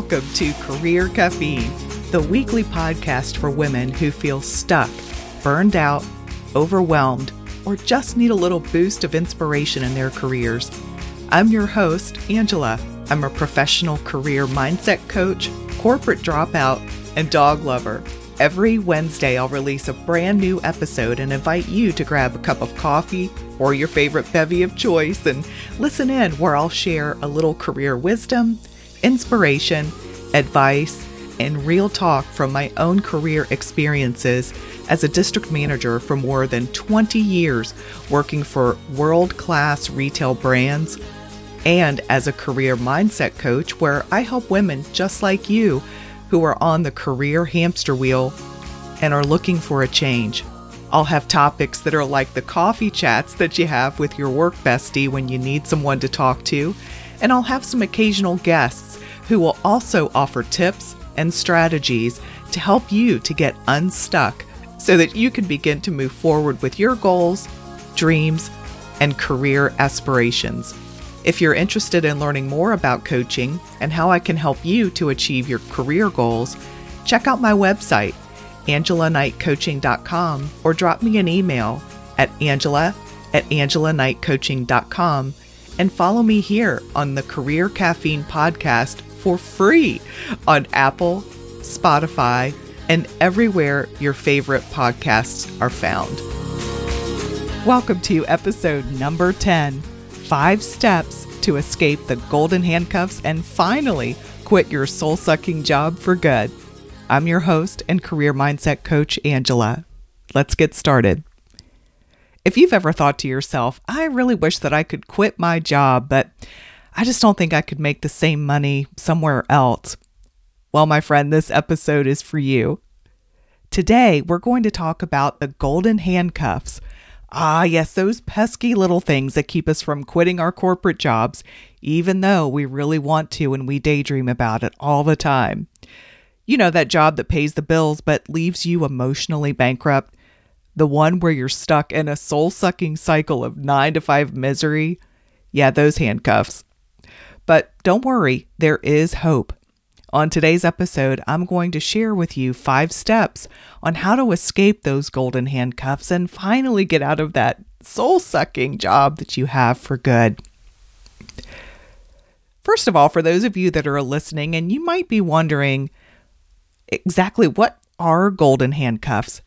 welcome to Career Caffeine, the weekly podcast for women who feel stuck, burned out, overwhelmed, or just need a little boost of inspiration in their careers. I'm your host, Angela. I'm a professional career mindset coach, corporate dropout, and dog lover. Every Wednesday, I'll release a brand new episode and invite you to grab a cup of coffee or your favorite bevy of choice and listen in, where I'll share a little career wisdom, inspiration, advice, and real talk from my own career experiences as a district manager for more than 20 years, working for world-class retail brands, and as a career mindset coach, where I help women just like you who are on the career hamster wheel and are looking for a change. I'll have topics that are like the coffee chats that you have with your work bestie when you need someone to talk to, and I'll have some occasional guests who will also offer tips and strategies to help you to get unstuck so that you can begin to move forward with your goals, dreams, and career aspirations. If you're interested in learning more about coaching and how I can help you to achieve your career goals, check out my website, AngelaKnightCoaching.com, or drop me an email at Angela@AngelaKnightCoaching.com and follow me here on the Career Caffeine podcast for free on Apple, Spotify, and everywhere your favorite podcasts are found. Welcome to episode number 10. 5 steps to escape the golden handcuffs and finally quit your soul-sucking job for good. I'm your host and career mindset coach, Angela. Let's get started. If you've ever thought to yourself, I really wish that I could quit my job, but I just don't think I could make the same money somewhere else. Well, my friend, this episode is for you. Today, we're going to talk about the golden handcuffs. Ah, yes, those pesky little things that keep us from quitting our corporate jobs, even though we really want to and we daydream about it all the time. You know, that job that pays the bills but leaves you emotionally bankrupt, the one where you're stuck in a soul-sucking cycle of 9-to-5 misery. Yeah, those handcuffs. But don't worry, there is hope. On today's episode, I'm going to share with you 5 steps on how to escape those golden handcuffs and finally get out of that soul-sucking job that you have for good. First of all, for those of you that are listening, and you might be wondering exactly what are golden handcuffs,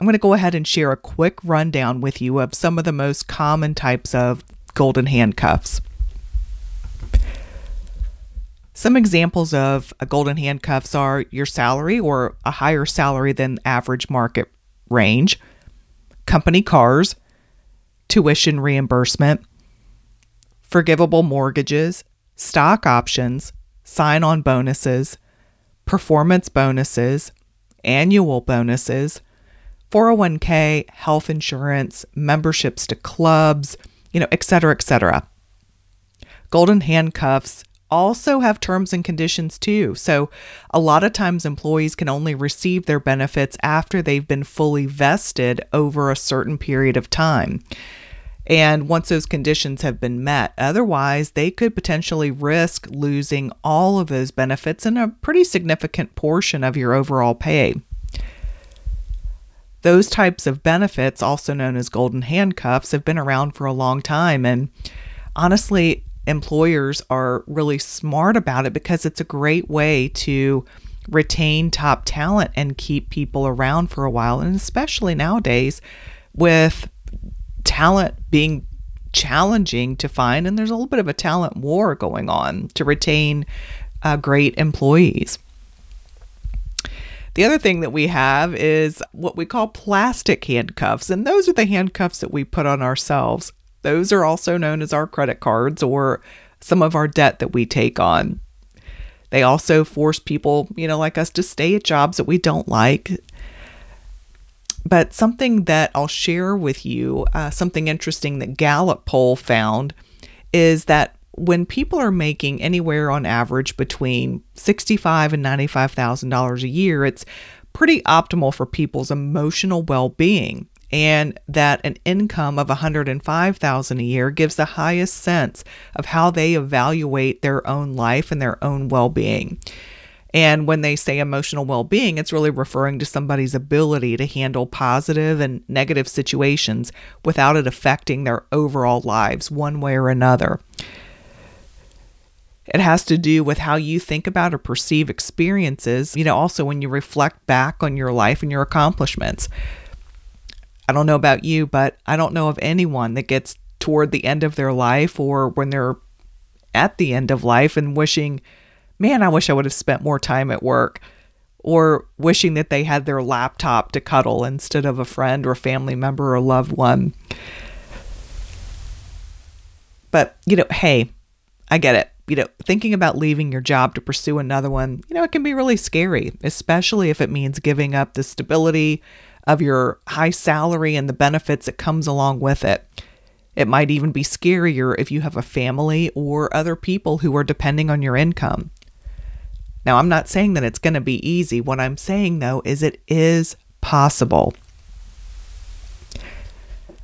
I'm going to go ahead and share a quick rundown with you of some of the most common types of golden handcuffs. Some examples of golden handcuffs are your salary, or a higher salary than average market range, company cars, tuition reimbursement, forgivable mortgages, stock options, sign-on bonuses, performance bonuses, annual bonuses, 401k, health insurance, memberships to clubs, et cetera, et cetera. Golden handcuffs also have terms and conditions too. So a lot of times employees can only receive their benefits after they've been fully vested over a certain period of time. And once those conditions have been met, otherwise they could potentially risk losing all of those benefits and a pretty significant portion of your overall pay. Those types of benefits, also known as golden handcuffs, have been around for a long time. And honestly, employers are really smart about it because it's a great way to retain top talent and keep people around for a while. And especially nowadays with talent being challenging to find, and there's a little bit of a talent war going on to retain great employees. The other thing that we have is what we call plastic handcuffs. And those are the handcuffs that we put on ourselves. Those are also known as our credit cards or some of our debt that we take on. They also force people, like us, to stay at jobs that we don't like. But something that I'll share with you, something interesting that Gallup poll found, is that when people are making anywhere on average between $65,000 and $95,000 a year, it's pretty optimal for people's emotional well-being. and that an income of $105,000 a year gives the highest sense of how they evaluate their own life and their own well-being. And when they say emotional well-being, it's really referring to somebody's ability to handle positive and negative situations without it affecting their overall lives one way or another. It has to do with how you think about or perceive experiences, also when you reflect back on your life and your accomplishments. I don't know about you, but I don't know of anyone that gets toward the end of their life or when they're at the end of life and wishing, man, I wish I would have spent more time at work, or wishing that they had their laptop to cuddle instead of a friend or family member or loved one. But, hey, I get it. Thinking about leaving your job to pursue another one, it can be really scary, especially if it means giving up the stability of your high salary and the benefits that comes along with it. It might even be scarier if you have a family or other people who are depending on your income. Now, I'm not saying that it's going to be easy. What I'm saying, though, is it is possible.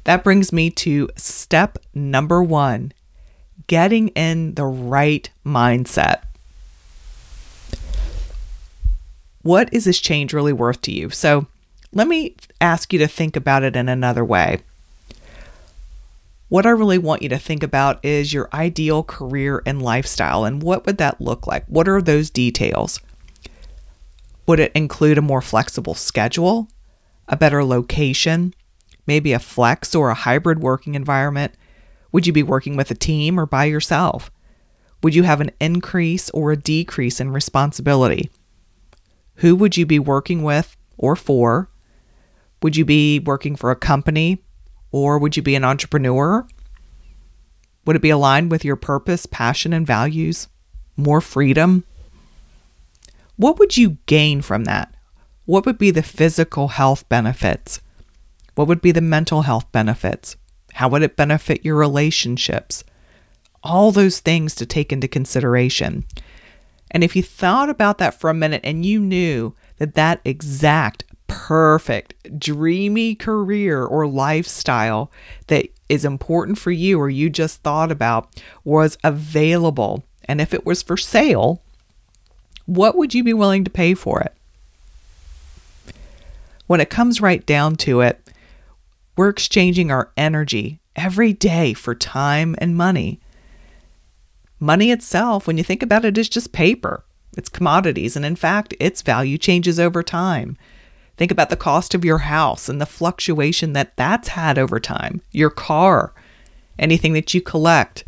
That brings me to step number 1, getting in the right mindset. What is this change really worth to you? So let me ask you to think about it in another way. What I really want you to think about is your ideal career and lifestyle, and what would that look like? What are those details? Would it include a more flexible schedule, a better location, maybe a flex or a hybrid working environment? Would you be working with a team or by yourself? Would you have an increase or a decrease in responsibility? Who would you be working with or for? Would you be working for a company, or would you be an entrepreneur? Would it be aligned with your purpose, passion, and values? More freedom? What would you gain from that? What would be the physical health benefits? What would be the mental health benefits? How would it benefit your relationships? All those things to take into consideration. And if you thought about that for a minute and you knew that exact, perfect, dreamy career or lifestyle that is important for you or you just thought about was available, and if it was for sale, what would you be willing to pay for it? When it comes right down to it, we're exchanging our energy every day for time and money. Money itself, when you think about it, is just paper. It's commodities, and in fact, its value changes over time. Think about the cost of your house and the fluctuation that's had over time. Your car, anything that you collect,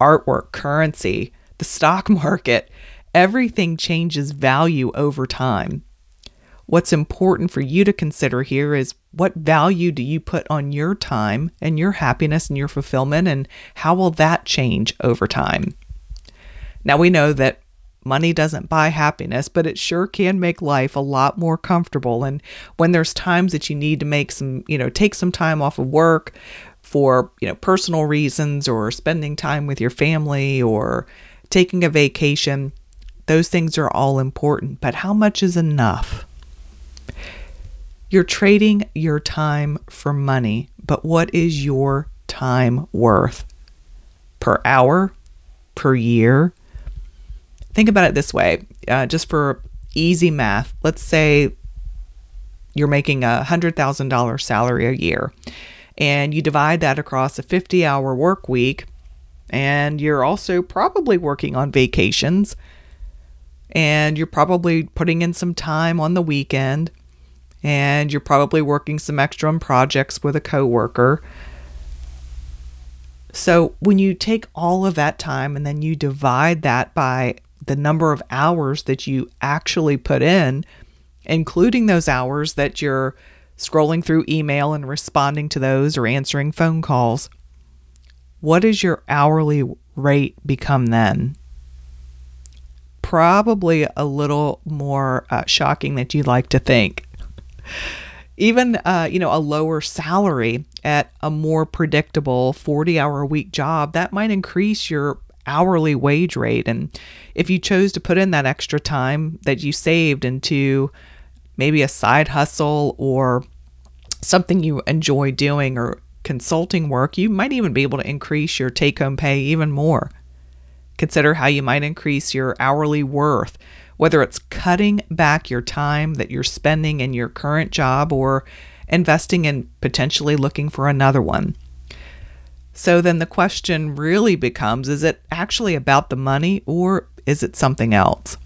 artwork, currency, the stock market, everything changes value over time. What's important for you to consider here is, what value do you put on your time and your happiness and your fulfillment, and how will that change over time? Now, we know that money doesn't buy happiness, but it sure can make life a lot more comfortable. And when there's times that you need to make some, take some time off of work for, personal reasons, or spending time with your family, or taking a vacation, those things are all important. But how much is enough? You're trading your time for money, but what is your time worth? Per hour? Per year? Think about it this way, just for easy math. Let's say you're making a $100,000 salary a year, and you divide that across a 50-hour work week, and you're also probably working on vacations, and you're probably putting in some time on the weekend, and you're probably working some extra on projects with a coworker. So when you take all of that time and then you divide that by the number of hours that you actually put in, including those hours that you're scrolling through email and responding to those or answering phone calls, what does your hourly rate become then? Probably a little more shocking than you'd like to think. Even, a lower salary at a more predictable 40-hour-a-week job, that might increase your hourly wage rate. And if you chose to put in that extra time that you saved into maybe a side hustle or something you enjoy doing or consulting work, you might even be able to increase your take-home pay even more. Consider how you might increase your hourly worth, whether it's cutting back your time that you're spending in your current job or investing in potentially looking for another one. So then the question really becomes, is it actually about the money or is it something else?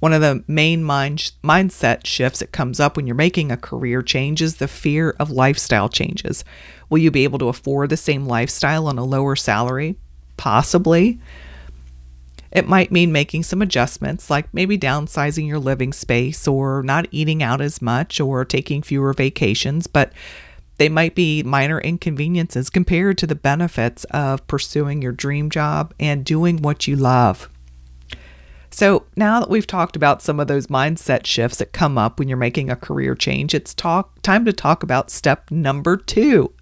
One of the main mindset shifts that comes up when you're making a career change is the fear of lifestyle changes. Will you be able to afford the same lifestyle on a lower salary? Possibly. It might mean making some adjustments, like maybe downsizing your living space or not eating out as much or taking fewer vacations, but they might be minor inconveniences compared to the benefits of pursuing your dream job and doing what you love. So now that we've talked about some of those mindset shifts that come up when you're making a career change, it's time to talk about step number 2,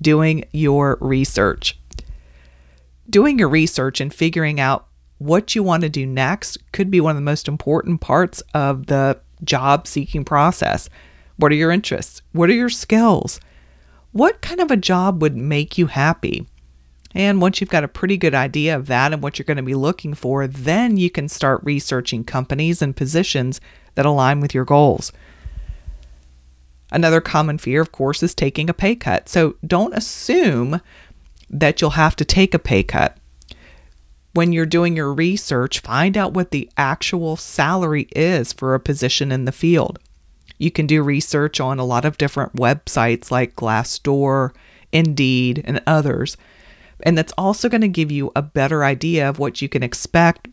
doing your research. Doing your research and figuring out what you want to do next could be one of the most important parts of the job seeking process. What are your interests? What are your skills? What kind of a job would make you happy? And once you've got a pretty good idea of that and what you're going to be looking for, then you can start researching companies and positions that align with your goals. Another common fear, of course, is taking a pay cut. So don't assume that you'll have to take a pay cut. When you're doing your research, find out what the actual salary is for a position in the field. You can do research on a lot of different websites like Glassdoor, Indeed, and others. And that's also going to give you a better idea of what you can expect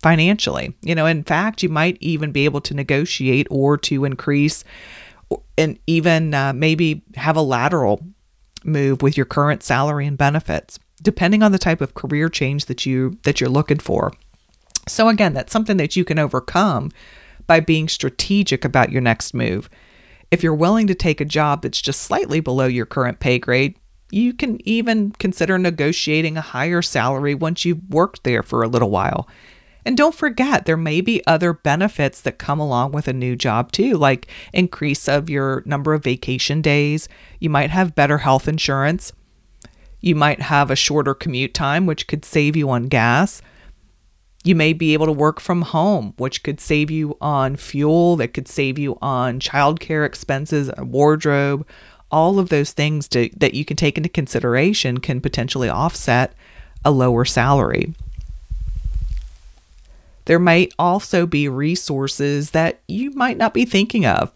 financially. You know, in fact, you might even be able to negotiate or to increase and even maybe have a lateral move with your current salary and benefits, depending on the type of career change that you're looking for. So again, that's something that you can overcome by being strategic about your next move. If you're willing to take a job that's just slightly below your current pay grade, you can even consider negotiating a higher salary once you've worked there for a little while. And don't forget, there may be other benefits that come along with a new job too, like increase of your number of vacation days. You might have better health insurance. You might have a shorter commute time, which could save you on gas. You may be able to work from home, which could save you on fuel, that could save you on childcare expenses, a wardrobe. All of those things that you can take into consideration can potentially offset a lower salary. There might also be resources that you might not be thinking of.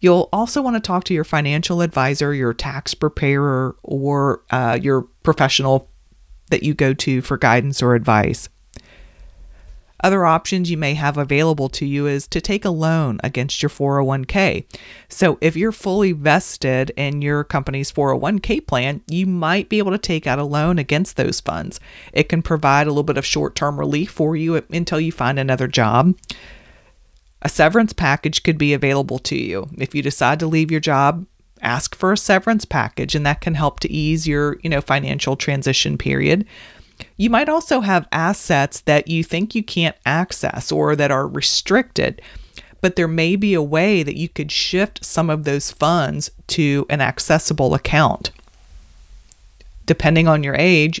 You'll also want to talk to your financial advisor, your tax preparer, or your professional that you go to for guidance or advice. Other options you may have available to you is to take a loan against your 401k. So if you're fully vested in your company's 401k plan, you might be able to take out a loan against those funds. It can provide a little bit of short-term relief for you until you find another job. A severance package could be available to you. If you decide to leave your job, ask for a severance package, and that can help to ease your, financial transition period. You might also have assets that you think you can't access or that are restricted, but there may be a way that you could shift some of those funds to an accessible account. Depending on your age,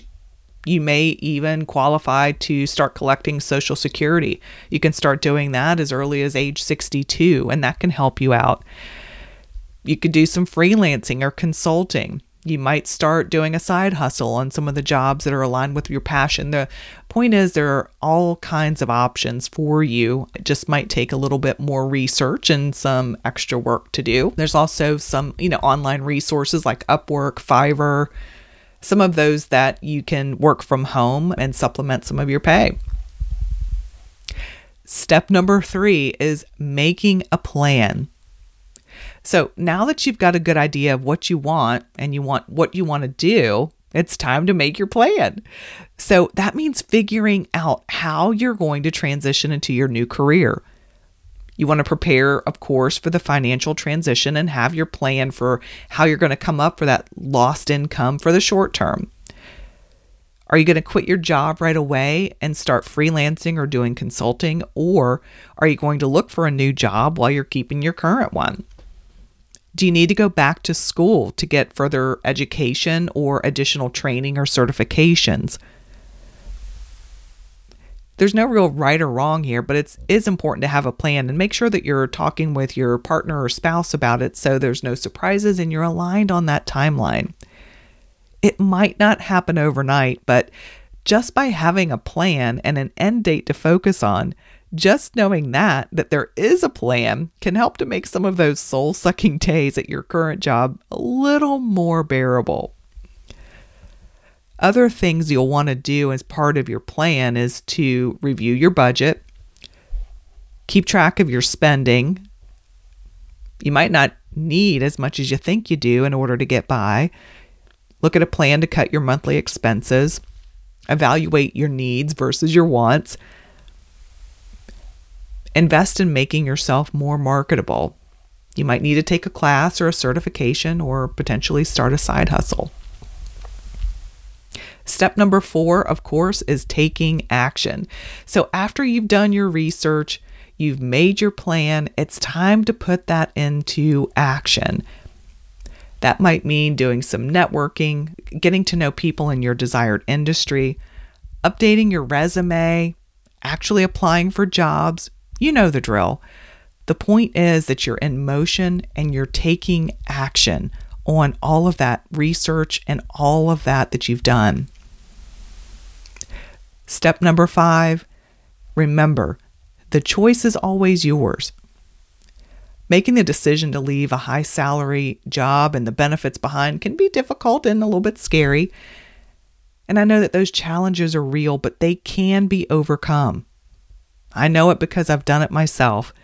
you may even qualify to start collecting Social Security. You can start doing that as early as age 62, and that can help you out. You could do some freelancing or consulting. You might start doing a side hustle on some of the jobs that are aligned with your passion. The point is there are all kinds of options for you. It just might take a little bit more research and some extra work to do. There's also some, online resources like Upwork, Fiverr, some of those that you can work from home and supplement some of your pay. Step number 3 is making a plan. So now that you've got a good idea of what you want and you want what you want to do, it's time to make your plan. So that means figuring out how you're going to transition into your new career. You want to prepare, of course, for the financial transition and have your plan for how you're going to come up for that lost income for the short term. Are you going to quit your job right away and start freelancing or doing consulting? Or are you going to look for a new job while you're keeping your current one? Do you need to go back to school to get further education or additional training or certifications? There's no real right or wrong here, but it is important to have a plan and make sure that you're talking with your partner or spouse about it so there's no surprises and you're aligned on that timeline. It might not happen overnight, but just by having a plan and an end date to focus on, just knowing that there is a plan can help to make some of those soul-sucking days at your current job a little more bearable. Other things you'll want to do as part of your plan is to review your budget, keep track of your spending. You might not need as much as you think you do in order to get by. Look at a plan to cut your monthly expenses, evaluate your needs versus your wants, invest in making yourself more marketable. You might need to take a class or a certification or potentially start a side hustle. Step number 4, of course, is taking action. So after you've done your research, you've made your plan, it's time to put that into action. That might mean doing some networking, getting to know people in your desired industry, updating your resume, actually applying for jobs. You know the drill. The point is that you're in motion and you're taking action on all of that research and all of that you've done. Step number 5, remember, the choice is always yours. Making the decision to leave a high salary job and the benefits behind can be difficult and a little bit scary. And I know that those challenges are real, but they can be overcome. I know it because I've done it myself.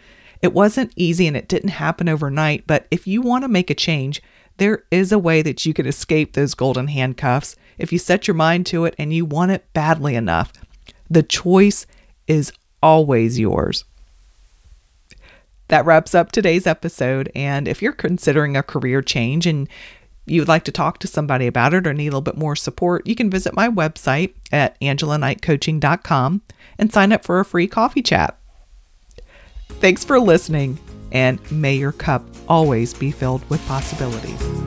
It wasn't easy and it didn't happen overnight, but if you want to make a change, there is a way that you can escape those golden handcuffs if you set your mind to it and you want it badly enough. The choice is always yours. That wraps up today's episode. And if you're considering a career change and you'd like to talk to somebody about it or need a little bit more support, you can visit my website at AngelaKnightCoaching.com and sign up for a free coffee chat. Thanks for listening, and may your cup always be filled with possibilities.